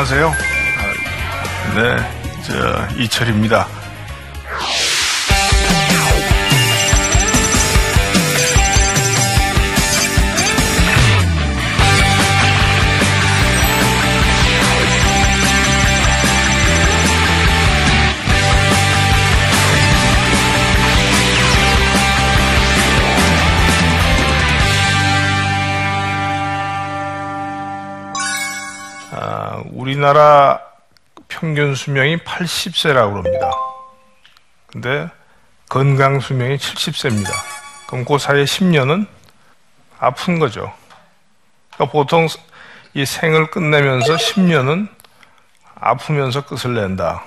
안녕하세요. 네, 저 이철입니다. 우리나라 평균 수명이 80세라고 합니다. 근데 건강 수명이 70세입니다. 그럼 그 사이에 10년은 아픈 거죠. 그러니까 보통 이 생을 끝내면서 10년은 아프면서 끝을 낸다.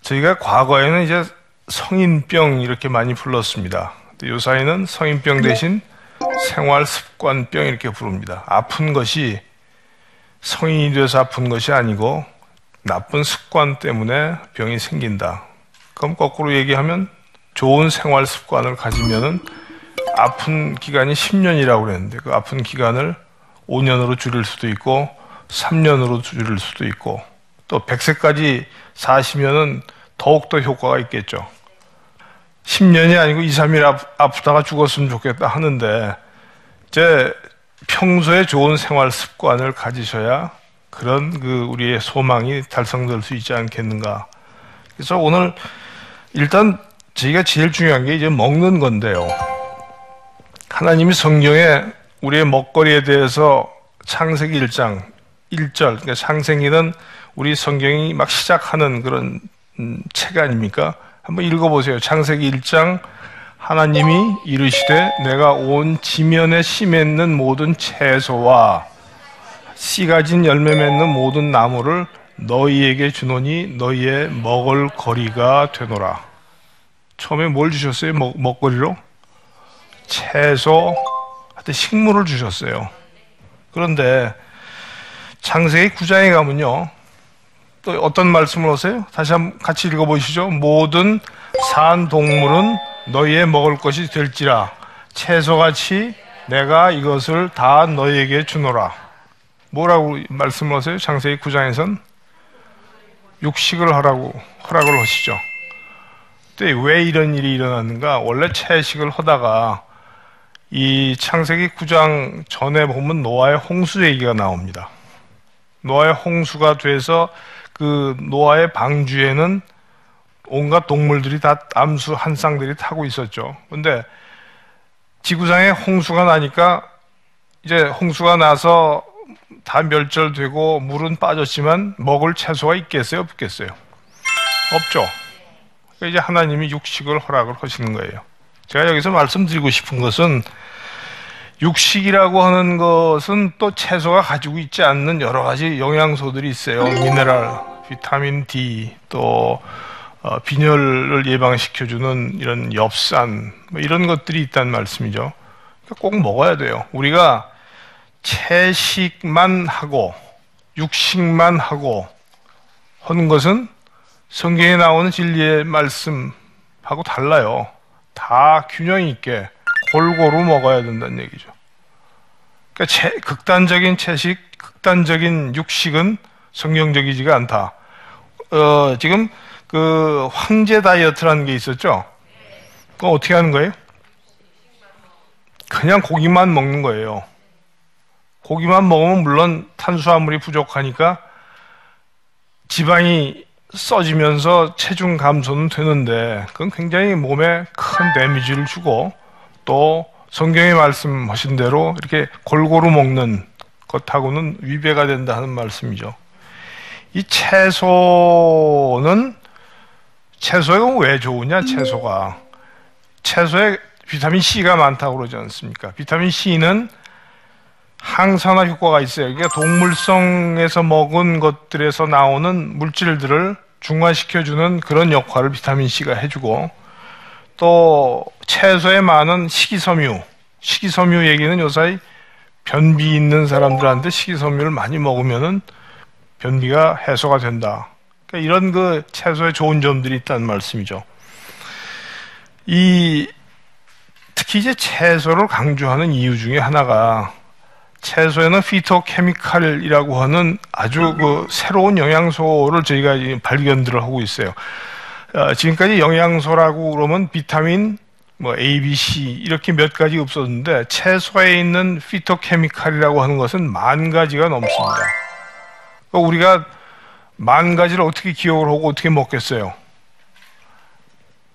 저희가 과거에는 이제 성인병 이렇게 많이 불렀습니다. 근데 요사이는 성인병 대신 생활습관병 이렇게 부릅니다. 아픈 것이 성인이 돼서 아픈 것이 아니고 나쁜 습관 때문에 병이 생긴다. 그럼 거꾸로 얘기하면 좋은 생활 습관을 가지면은 아픈 기간이 10년이라고 그랬는데 그 아픈 기간을 5년으로 줄일 수도 있고 3년으로 줄일 수도 있고 또 100세까지 사시면은 더욱더 효과가 있겠죠. 10년이 아니고 2, 3일 아프다가 죽었으면 좋겠다 하는데 이제 평소에 좋은 생활 습관을 가지셔야 그런 우리의 소망이 달성될 수 있지 않겠는가. 그래서 오늘 일단 저희가 제일 중요한 게 이제 먹는 건데요. 하나님이 성경에 우리의 먹거리에 대해서 창세기 1장 1절, 그러니까 창세기는 우리 성경이 막 시작하는 그런 책 아닙니까? 한번 읽어보세요. 창세기 1장 하나님이 이르시되 내가 온 지면에 씨 맺는 모든 채소와 씨 가진 열매 맺는 모든 나무를 너희에게 주노니 너희의 먹을 거리가 되노라. 처음에 뭘 주셨어요? 먹거리로? 채소, 하여튼 식물을 주셨어요. 그런데 창세기 9장에 가면요 또 어떤 말씀을 하세요? 다시 한번 같이 읽어보시죠. 모든 산 동물은 너희의 먹을 것이 될지라 채소같이 내가 이것을 다 너희에게 주노라. 뭐라고 말씀을 하세요? 창세기 9장에선 육식을 하라고 허락을 하시죠. 근데 왜 이런 일이 일어났는가? 원래 채식을 하다가 이 창세기 9장 전에 보면 노아의 홍수 얘기가 나옵니다. 노아의 홍수가 돼서 그 노아의 방주에는 온갖 동물들이 다 암수 한 쌍들이 타고 있었죠. 근데 지구상에 홍수가 나니까 이제 홍수가 나서 다 멸절되고 물은 빠졌지만 먹을 채소가 있겠어요? 없겠어요? 없죠. 그러니까 이제 하나님이 육식을 허락을 하시는 거예요. 제가 여기서 말씀드리고 싶은 것은 육식이라고 하는 것은 또 채소가 가지고 있지 않는 여러 가지 영양소들이 있어요. 미네랄, 비타민 D, 또 빈혈을 예방시켜주는 이런 엽산 뭐 이런 것들이 있다는 말씀이죠. 꼭 먹어야 돼요. 우리가 채식만 하고 육식만 하고 하는 것은 성경에 나오는 진리의 말씀하고 달라요. 다 균형 있게 골고루 먹어야 된다는 얘기죠. 그러니까 극단적인 채식, 극단적인 육식은 성경적이지가 않다. 지금 그 황제 다이어트라는 게 있었죠? 그거 어떻게 하는 거예요? 그냥 고기만 먹는 거예요. 고기만 먹으면 물론 탄수화물이 부족하니까 지방이 써지면서 체중 감소는 되는데 그건 굉장히 몸에 큰 데미지를 주고 또 성경의 말씀하신 대로 이렇게 골고루 먹는 것하고는 위배가 된다 하는 말씀이죠. 이 채소가 왜 좋으냐? 채소에 비타민 C가 많다고 그러지 않습니까? 비타민 C는 항산화 효과가 있어요. 그러니까 동물성에서 먹은 것들에서 나오는 물질들을 중화시켜주는 그런 역할을 비타민 C가 해주고 또 채소에 많은 식이섬유 얘기는 요사이 변비 있는 사람들한테 식이섬유를 많이 먹으면은 변비가 해소가 된다. 그러니까 이런 채소의 좋은 점들이 있다는 말씀이죠. 특히 이제 채소를 강조하는 이유 중에 하나가 채소에는 피토케미칼이라고 하는 아주 그 새로운 영양소를 저희가 발견들을 하고 있어요. 지금까지 영양소라고 그러면 비타민, A, B, C 이렇게 몇 가지 없었는데 채소에 있는 피토케미칼이라고 하는 것은 10,000가지가 넘습니다. 우리가 10,000가지를 어떻게 기억을 하고 어떻게 먹겠어요?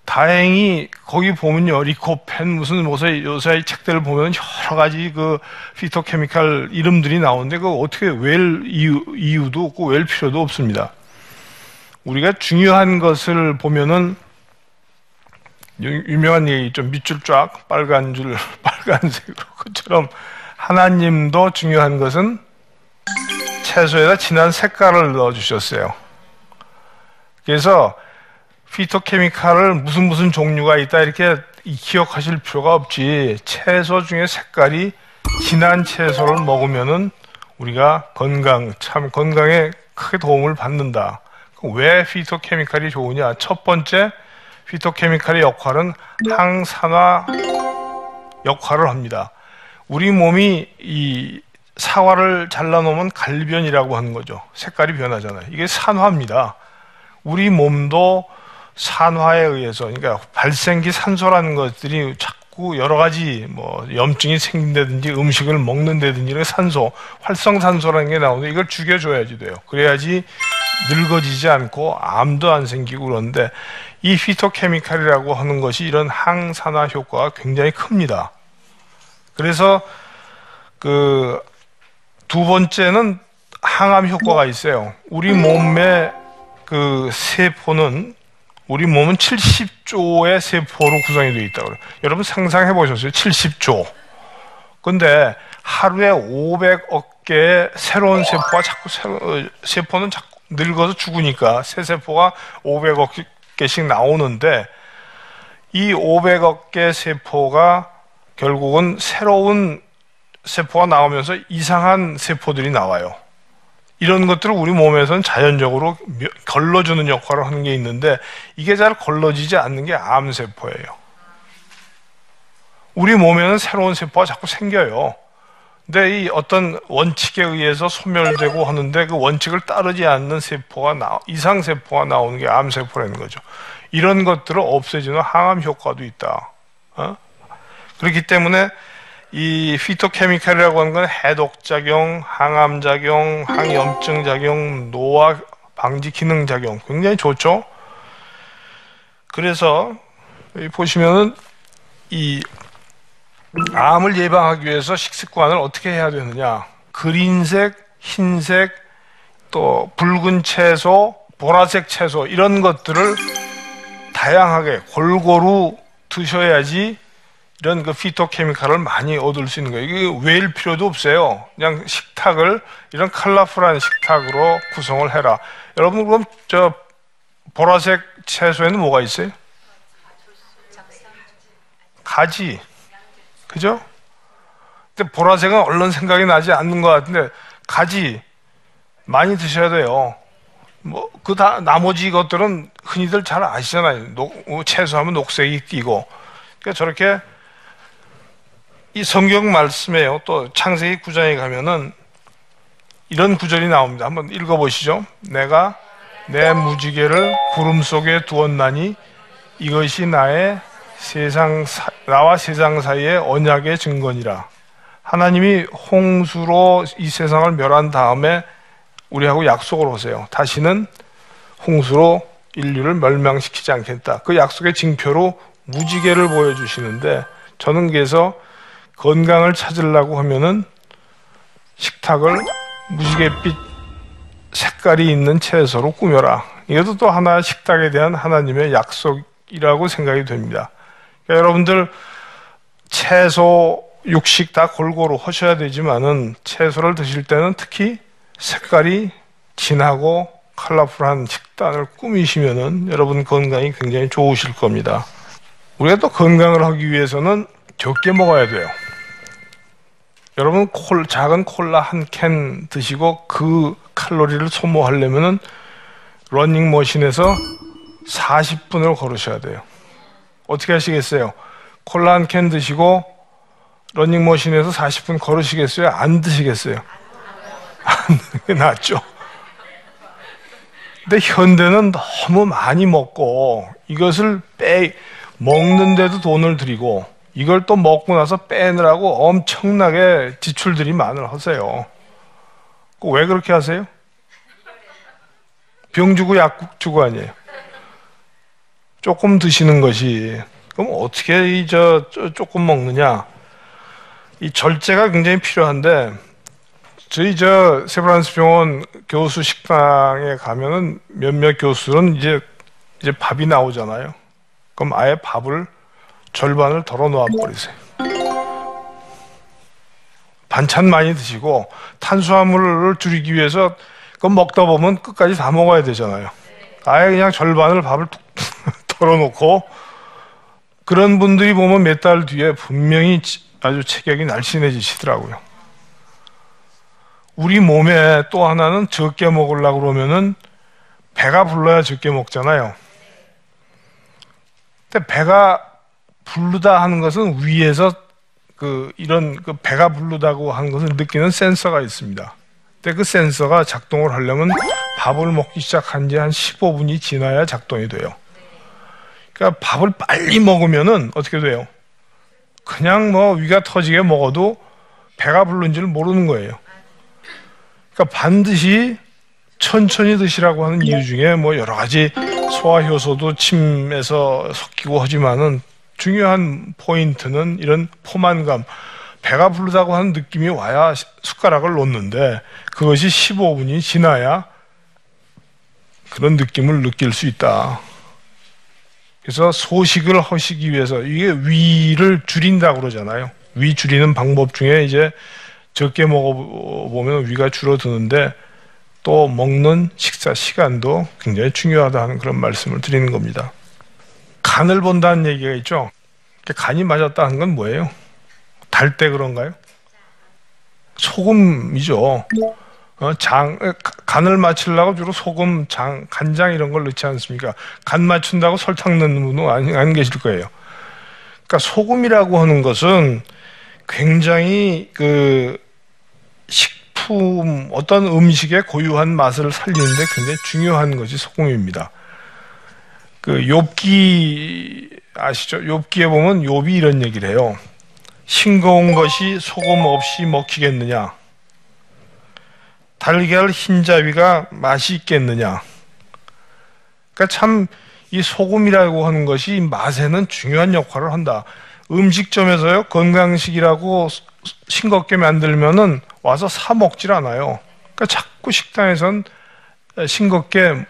다행히 거기 보면요, 리코펜 무슨 요새 책들을 보면 여러 가지 그 피토케미칼 이름들이 나오는데 그거 어떻게 외울 이유도 없고 외울 필요도 없습니다. 우리가 중요한 것을 보면은 유명한 얘기 좀 밑줄 쫙 빨간 줄 빨간색으로 그처럼 하나님도 중요한 것은 채소에다 진한 색깔을 넣어주셨어요. 그래서 피토케미칼을 무슨 종류가 있다 이렇게 기억하실 필요가 없지, 채소 중에 색깔이 진한 채소를 먹으면은 우리가 건강에 크게 도움을 받는다. 왜 피토케미칼이 좋으냐? 첫 번째, 피토케미칼의 역할은 항산화 역할을 합니다. 우리 몸이 이 사과를 잘라놓으면 갈변이라고 하는 거죠. 색깔이 변하잖아요. 이게 산화입니다. 우리 몸도 산화에 의해서, 그러니까 발생기 산소라는 것들이 자꾸 여러 가지 염증이 생긴다든지 음식을 먹는다든지 이런 산소, 활성산소라는 게 나오는데 이걸 죽여줘야지 돼요. 그래야지 늙어지지 않고 암도 안 생기고. 그런데 이 피토케미칼이라고 하는 것이 이런 항산화 효과가 굉장히 큽니다. 그래서 그 두 번째는 항암 효과가 있어요. 우리 몸의 그 세포는, 우리 몸은 70조의 세포로 구성이 되어 있다고 그래요. 여러분 상상해 보셨어요? 70조. 근데 하루에 500억 개의 새로운 세포가 자꾸 세포는 자꾸 늙어서 죽으니까 새 세포가 500억 개씩 나오는데 이 500억 개 세포가 결국은 새로운 세포가 나오면서 이상한 세포들이 나와요. 이런 것들을 우리 몸에서는 자연적으로 걸러주는 역할을 하는 게 있는데 이게 잘 걸러지지 않는 게 암세포예요. 우리 몸에는 새로운 세포가 자꾸 생겨요. 근데 이 어떤 원칙에 의해서 소멸되고 하는데 그 원칙을 따르지 않는 세포가 이상세포가 나오는 게 암세포라는 거죠. 이런 것들을 없애주는 항암 효과도 있다. 그렇기 때문에 이 피토케미칼이라고 하는 건 해독작용, 항암작용, 항염증작용, 노화 방지 기능작용 굉장히 좋죠. 그래서 여기 보시면은 이 암을 예방하기 위해서 식습관을 어떻게 해야 되느냐, 그린색, 흰색, 또 붉은 채소, 보라색 채소 이런 것들을 다양하게 골고루 드셔야지 이런 그 피토케미칼을 많이 얻을 수 있는 거예요. 이게 외울 필요도 없어요. 그냥 식탁을 이런 컬러풀한 식탁으로 구성을 해라. 여러분 그럼 저 보라색 채소에는 뭐가 있어요? 가지, 그죠? 근데 보라색은 얼른 생각이 나지 않는 것 같은데 가지 많이 드셔야 돼요. 나머지 것들은 흔히들 잘 아시잖아요. 채소하면 녹색이 띄고. 그러니까 저렇게 이 성경 말씀에요, 또 창세기 9장에 가면은 이런 구절이 나옵니다. 한번 읽어보시죠. 내가 내 무지개를 구름 속에 두었나니 이것이 나와 세상 사이의 언약의 증거니라. 하나님이 홍수로 이 세상을 멸한 다음에 우리하고 약속을 하세요. 다시는 홍수로 인류를 멸망시키지 않겠다. 그 약속의 징표로 무지개를 보여주시는데, 저는 그래서 건강을 찾으려고 하면은 식탁을 무지갯빛 색깔이 있는 채소로 꾸며라. 이것도 또 하나 식탁에 대한 하나님의 약속이라고 생각이 됩니다. 그러니까 여러분들 채소, 육식 다 골고루 하셔야 되지만은 채소를 드실 때는 특히 색깔이 진하고 컬러풀한 식단을 꾸미시면은 여러분 건강이 굉장히 좋으실 겁니다. 우리가 또 건강을 하기 위해서는 적게 먹어야 돼요. 여러분 작은 콜라 한 캔 드시고 그 칼로리를 소모하려면은 러닝머신에서 40분을 걸으셔야 돼요. 어떻게 하시겠어요? 콜라 한 캔 드시고 러닝머신에서 40분 걸으시겠어요? 안 드시겠어요? 안 드는 게 낫죠. 근데 현대는 너무 많이 먹고 이것을 먹는데도 돈을 들이고 이걸 또 먹고 나서 빼느라고 엄청나게 지출들이 많이 하세요. 꼭 왜 그렇게 하세요? 병 주고 약 주고 아니에요. 조금 드시는 것이, 그럼 어떻게 조금 먹느냐? 이 절제가 굉장히 필요한데, 저희 세브란스 병원 교수 식당에 가면은 몇몇 교수는 이제 밥이 나오잖아요. 그럼 아예 밥을 절반을 덜어 놓아 버리세요. 반찬 많이 드시고 탄수화물을 줄이기 위해서 그럼 먹다 보면 끝까지 다 먹어야 되잖아요. 아예 그냥 절반을 밥을 덜어 놓고, 그런 분들이 보면 몇 달 뒤에 분명히 아주 체격이 날씬해지시더라고요. 우리 몸에 또 하나는 적게 먹으려고 그러면은 배가 불러야 적게 먹잖아요. 근데 배가 부르다 하는 것은 위에서 이런 배가 부르다고 하는 것을 느끼는 센서가 있습니다. 근데 그 센서가 작동을 하려면 밥을 먹기 시작한 지 한 15분이 지나야 작동이 돼요. 그러니까 밥을 빨리 먹으면은 어떻게 돼요? 그냥 위가 터지게 먹어도 배가 부른 줄 모르는 거예요. 그러니까 반드시 천천히 드시라고 하는 이유 중에 여러 가지 소화효소도 침에서 섞이고 하지만은 중요한 포인트는 이런 포만감, 배가 부르다고 하는 느낌이 와야 숟가락을 놓는데, 그것이 15분이 지나야 그런 느낌을 느낄 수 있다. 그래서 소식을 하시기 위해서, 이게 위를 줄인다고 그러잖아요. 위 줄이는 방법 중에 적게 먹어보면 위가 줄어드는데, 또 먹는 식사 시간도 굉장히 중요하다는 그런 말씀을 드리는 겁니다. 간을 본다는 얘기가 있죠. 간이 맞았다는 건 뭐예요? 달 때 그런가요? 소금이죠. 간을 맞추려고 주로 소금, 간장 이런 걸 넣지 않습니까? 간 맞춘다고 설탕 넣는 분은 안 계실 거예요. 그러니까 소금이라고 하는 것은 굉장히 식품, 어떤 음식의 고유한 맛을 살리는데 굉장히 중요한 것이 소금입니다. 욥기 아시죠? 욥기에 보면 욥이 이런 얘기를 해요. 싱거운 것이 소금 없이 먹히겠느냐? 달걀 흰자위가 맛이 있겠느냐? 그러니까 참 이 소금이라고 하는 것이 맛에는 중요한 역할을 한다. 음식점에서요, 건강식이라고 싱겁게 만들면은 와서 사 먹질 않아요. 그러니까 자꾸 식당에선 싱겁게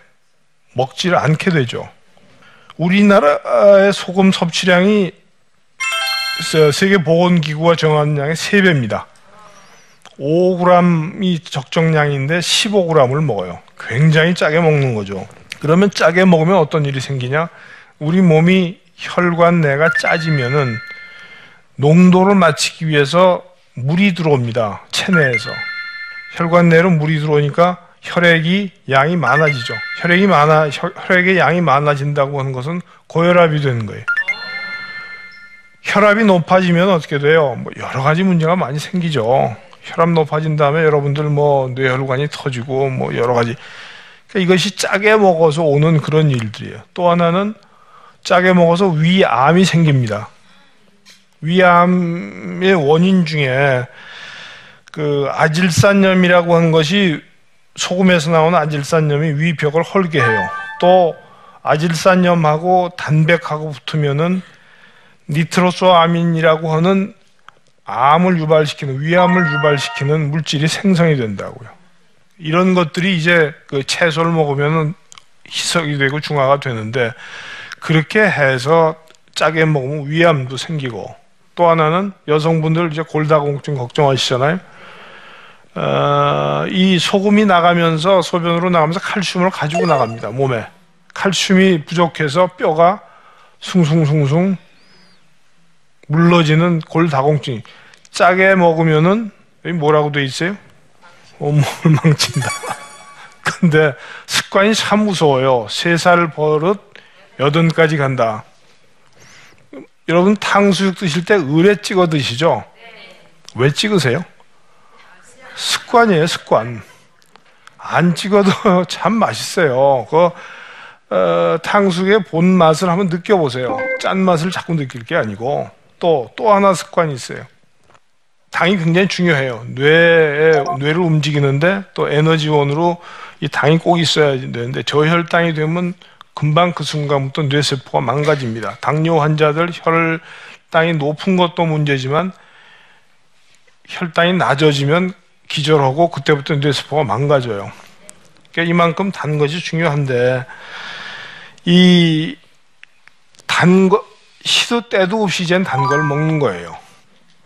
먹질 않게 되죠. 우리나라의 소금 섭취량이 세계보건기구가 정한 양의 3배입니다. 5g이 적정량인데 15g을 먹어요. 굉장히 짜게 먹는 거죠. 그러면 짜게 먹으면 어떤 일이 생기냐? 우리 몸이 혈관 내가 짜지면은 농도를 맞추기 위해서 물이 들어옵니다. 체내에서. 혈관 내로 물이 들어오니까 혈액이 양이 많아지죠. 혈액의 양이 많아진다고 하는 것은 고혈압이 되는 거예요. 혈압이 높아지면 어떻게 돼요? 여러 가지 문제가 많이 생기죠. 혈압 높아진 다음에 여러분들 뇌혈관이 터지고 여러 가지. 그러니까 이것이 짜게 먹어서 오는 그런 일들이에요. 또 하나는 짜게 먹어서 위암이 생깁니다. 위암의 원인 중에 아질산염이라고 하는 것이, 소금에서 나오는 아질산염이 위벽을 헐게 해요. 또 아질산염하고 단백하고 붙으면은 니트로소아민이라고 하는 암을 유발시키는, 위암을 유발시키는 물질이 생성이 된다고요. 이런 것들이 채소를 먹으면은 희석이 되고 중화가 되는데, 그렇게 해서 짜게 먹으면 위암도 생기고, 또 하나는 여성분들 골다공증 걱정하시잖아요. 이 소금이 나가면서, 소변으로 나가면서 칼슘을 가지고 나갑니다. 몸에 칼슘이 부족해서 뼈가 숭숭숭숭 물러지는 골다공증. 짜게 먹으면은 여기 뭐라고 돼 있어요? 몸을 망친다. 근데 습관이 참 무서워요. 3살 버릇 80까지 간다. 여러분 탕수육 드실 때 의뢰 찍어 드시죠? 왜 찍으세요? 습관이에요, 습관. 안 찍어도 참 맛있어요. 탕수육의 본맛을 한번 느껴보세요. 짠맛을 자꾸 느낄 게 아니고. 또 하나 습관이 있어요. 당이 굉장히 중요해요. 뇌를 움직이는데 또 에너지원으로 이 당이 꼭 있어야 되는데, 저혈당이 되면 금방 그 순간부터 뇌세포가 망가집니다. 당뇨 환자들 혈당이 높은 것도 문제지만 혈당이 낮아지면 기절하고 그때부터 뇌세포가 망가져요. 그러니까 이만큼 단 것이 중요한데, 이 단 거 시도 때도 없이 이젠 단 걸 먹는 거예요.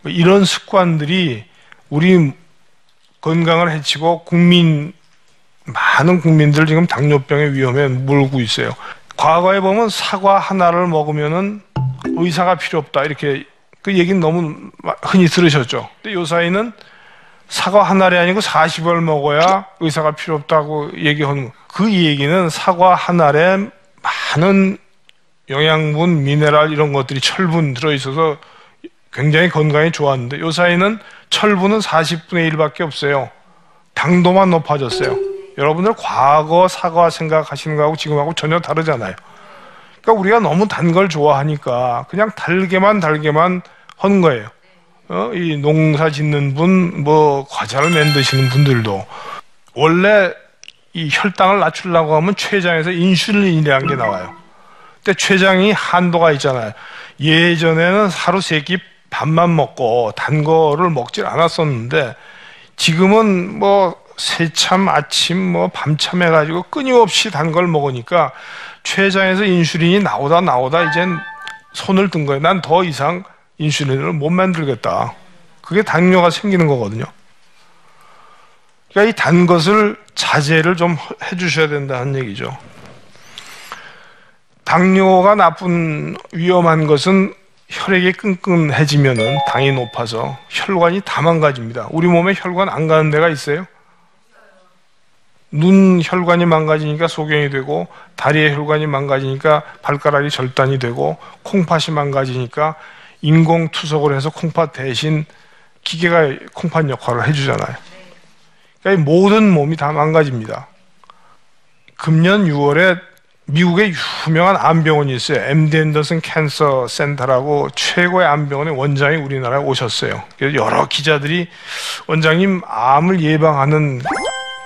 이런 습관들이 우리 건강을 해치고 많은 국민들 지금 당뇨병의 위험에 몰고 있어요. 과거에 보면 사과 하나를 먹으면은 의사가 필요 없다, 이렇게 그 얘기는 너무 흔히 들으셨죠. 근데 요사이는 사과 하나를 아니고 40알 먹어야 의사가 필요 없다고 얘기하는, 그 얘기는 사과 하나에 많은 영양분, 미네랄 이런 것들이 철분 들어있어서 굉장히 건강에 좋았는데, 요사이는 철분은 40분의 1밖에 없어요. 당도만 높아졌어요. 여러분들 과거 사과 생각하시는 거하고 지금하고 전혀 다르잖아요. 그러니까 우리가 너무 단 걸 좋아하니까 그냥 달게만 하는 거예요. 이 농사 짓는 분, 과자를 만드시는 분들도 원래 이 혈당을 낮추려고 하면 췌장에서 인슐린이라는 게 나와요. 근데 췌장이 한도가 있잖아요. 예전에는 하루 세 끼 밥만 먹고 단 거를 먹질 않았었는데, 지금은 새참, 아침, 밤참 해가지고 끊임없이 단 걸 먹으니까 췌장에서 인슐린이 나오다 이젠 손을 든 거예요. 난 더 이상 인슐린을 못 만들겠다. 그게 당뇨가 생기는 거거든요. 그러니까 이 단 것을 자제를 좀 해주셔야 된다는 얘기죠. 당뇨가 나쁜 위험한 것은 혈액이 끈끈해지면은 당이 높아서 혈관이 다 망가집니다. 우리 몸에 혈관 안 가는 데가 있어요? 눈 혈관이 망가지니까 소경이 되고, 다리의 혈관이 망가지니까 발가락이 절단이 되고, 콩팥이 망가지니까 인공 투석을 해서 콩팥 대신 기계가 콩팥 역할을 해주잖아요. 그러니까 모든 몸이 다 망가집니다. 금년 6월에 미국의 유명한 암병원이 있어요. MD 앤더슨 캔서 센터라고 최고의 암병원의 원장이 우리나라에 오셨어요. 그래서 여러 기자들이 원장님, 암을 예방하는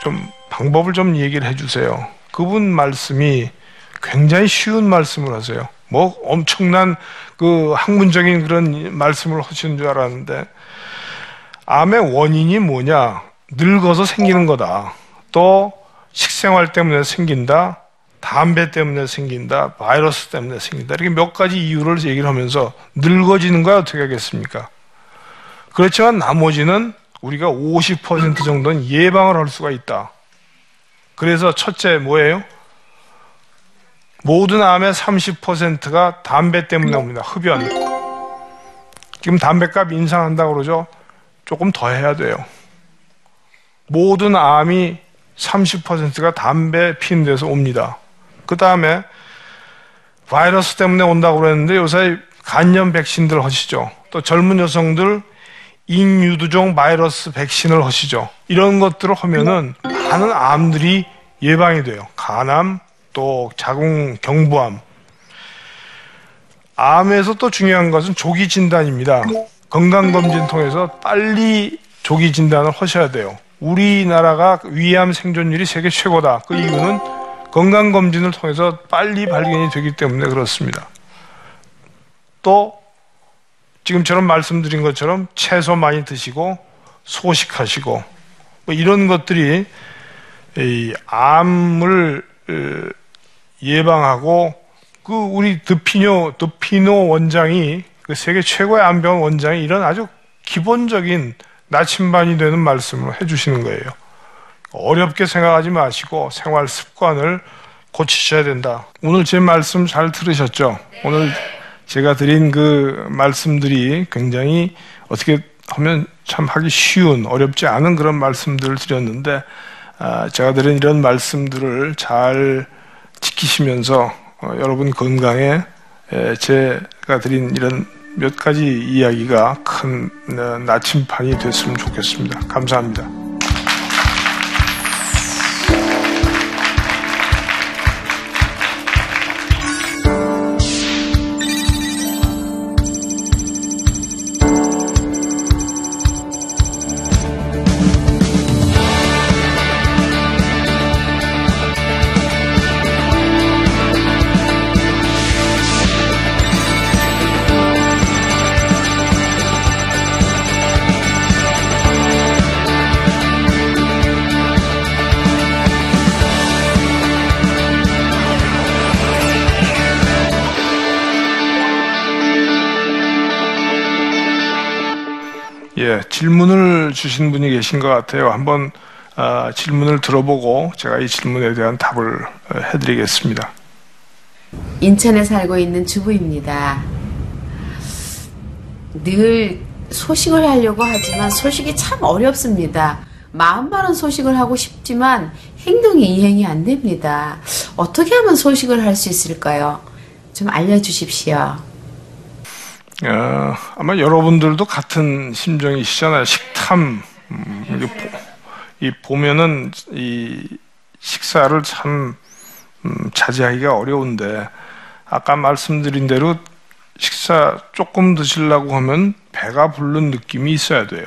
좀 방법을 좀 얘기를 해주세요. 그분 말씀이 굉장히 쉬운 말씀을 하세요. 엄청난 그 학문적인 그런 말씀을 하시는 줄 알았는데, 암의 원인이 뭐냐? 늙어서 생기는 거다. 또 식생활 때문에 생긴다. 담배 때문에 생긴다. 바이러스 때문에 생긴다. 이렇게 몇 가지 이유를 얘기를 하면서 늙어지는 거야 어떻게 하겠습니까? 그렇지만 나머지는 우리가 50% 정도는 예방을 할 수가 있다. 그래서 첫째 뭐예요? 모든 암의 30%가 담배 때문에 옵니다. 흡연. 지금 담배값 인상한다고 그러죠? 조금 더 해야 돼요. 모든 암이 30%가 담배 피는 데서 옵니다. 그 다음에 바이러스 때문에 온다고 그랬는데, 요새 간염 백신들 하시죠. 또 젊은 여성들 인유두종 바이러스 백신을 하시죠. 이런 것들을 하면은 많은 암들이 예방이 돼요. 간암, 또 자궁 경부암. 암에서 또 중요한 것은 조기 진단입니다. 건강검진 통해서 빨리 조기 진단을 하셔야 돼요. 우리나라가 위암 생존율이 세계 최고다. 그 이유는 건강검진을 통해서 빨리 발견이 되기 때문에 그렇습니다. 또 지금처럼 말씀드린 것처럼 채소 많이 드시고 소식하시고 이런 것들이 이 암을 예방하고, 그 우리 드피노 원장이, 그 세계 최고의 암병원 원장이 이런 아주 기본적인 나침반이 되는 말씀을 해주시는 거예요. 어렵게 생각하지 마시고 생활 습관을 고치셔야 된다. 오늘 제 말씀 잘 들으셨죠? 네. 오늘 제가 드린 그 말씀들이 굉장히 어떻게 하면 참 하기 쉬운, 어렵지 않은 그런 말씀들을 드렸는데, 제가 드린 이런 말씀들을 잘 지키시면서 여러분 건강에 제가 드린 이런 몇 가지 이야기가 큰 나침판이 됐으면 좋겠습니다. 감사합니다. 예, 질문을 주신 분이 계신 것 같아요. 한번 질문을 들어보고 제가 이 질문에 대한 답을 해드리겠습니다. 인천에 살고 있는 주부입니다. 늘 소식을 하려고 하지만 소식이 참 어렵습니다. 마음만은 소식을 하고 싶지만 행동이 이행이 안 됩니다. 어떻게 하면 소식을 할 수 있을까요? 좀 알려주십시오. 아마 여러분들도 같은 심정이시잖아요. 식탐, 이 보면은 이 식사를 참 자제하기가 어려운데, 아까 말씀드린 대로 식사 조금 드시려고 하면 배가 부른 느낌이 있어야 돼요.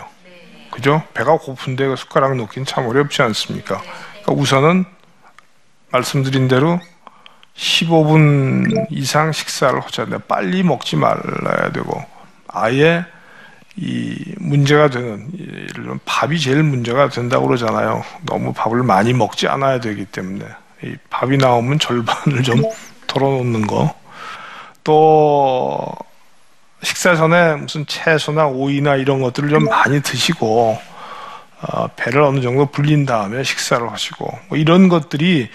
그죠? 배가 고픈데 숟가락 놓기는 참 어렵지 않습니까? 그러니까 우선은 말씀드린 대로 15분 이상 식사를 하셔야 돼요. 빨리 먹지 말아야 되고, 아예 이 문제가 되는, 예를 들면 밥이 제일 문제가 된다고 그러잖아요. 너무 밥을 많이 먹지 않아야 되기 때문에 이 밥이 나오면 절반을 좀 덜어놓는 거, 또 식사 전에 무슨 채소나 오이나 이런 것들을 좀 많이 드시고 배를 어느 정도 불린 다음에 식사를 하시고, 뭐 이런 것들이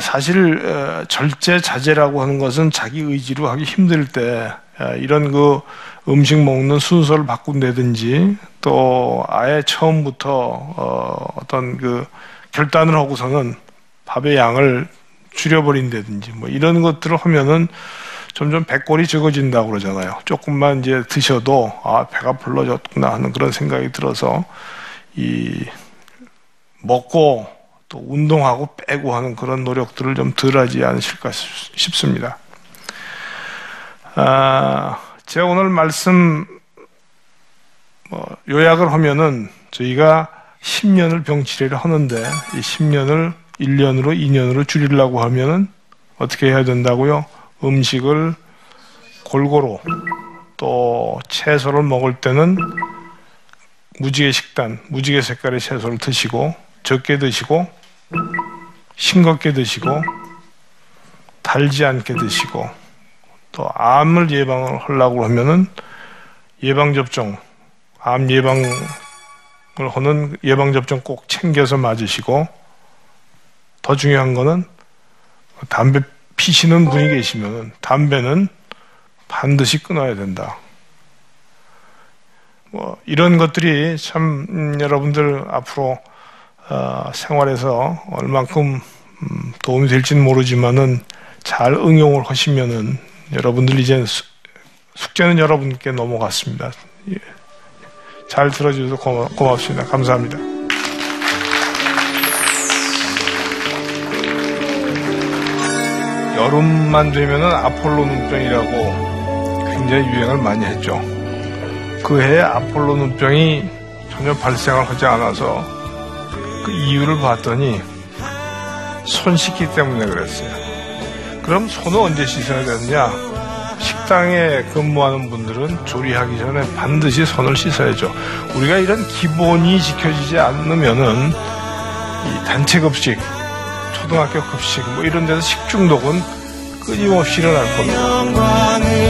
사실 절제 자제라고 하는 것은 자기 의지로 하기 힘들 때 이런 그 음식 먹는 순서를 바꾼다든지, 또 아예 처음부터 어떤 그 결단을 하고서는 밥의 양을 줄여버린다든지, 뭐 이런 것들을 하면은 점점 배꼴이 적어진다고 그러잖아요. 조금만 이제 드셔도 아, 배가 불러졌구나 하는 그런 생각이 들어서 이 먹고 또 운동하고 빼고 하는 그런 노력들을 좀 덜하지 않으실까 싶습니다. 제가 오늘 말씀 요약을 하면은, 저희가 10년을 병치레를 하는데 이 10년을 1년으로 2년으로 줄이려고 하면은 어떻게 해야 된다고요? 음식을 골고루, 또 채소를 먹을 때는 무지개 식단, 무지개 색깔의 채소를 드시고, 적게 드시고, 싱겁게 드시고, 달지 않게 드시고, 또 암을 예방을 하려고 하면은 예방접종, 암 예방을 하는 예방접종 꼭 챙겨서 맞으시고, 더 중요한 거는 담배 피시는 분이 계시면은 담배는 반드시 끊어야 된다. 뭐 이런 것들이 참 여러분들 앞으로 생활에서 얼만큼 도움이 될지는 모르지만은 잘 응용을 하시면은 여러분들 이제 숙제는 여러분께 넘어갔습니다. 예. 잘 들어주셔서 고맙습니다. 감사합니다. 여름만 되면은 아폴로 눈병이라고 굉장히 유행을 많이 했죠. 그 해에 아폴로 눈병이 전혀 발생을 하지 않아서 그 이유를 봤더니 손 씻기 때문에 그랬어요. 그럼 손은 언제 씻어야 되느냐? 식당에 근무하는 분들은 조리하기 전에 반드시 손을 씻어야죠. 우리가 이런 기본이 지켜지지 않으면은 이 단체 급식, 초등학교 급식 뭐 이런 데서 식중독은 끊임없이 일어날 겁니다.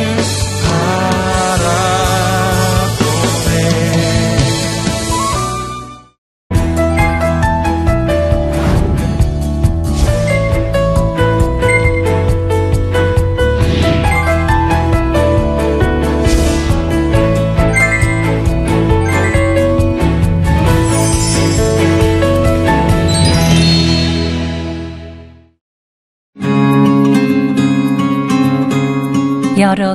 여러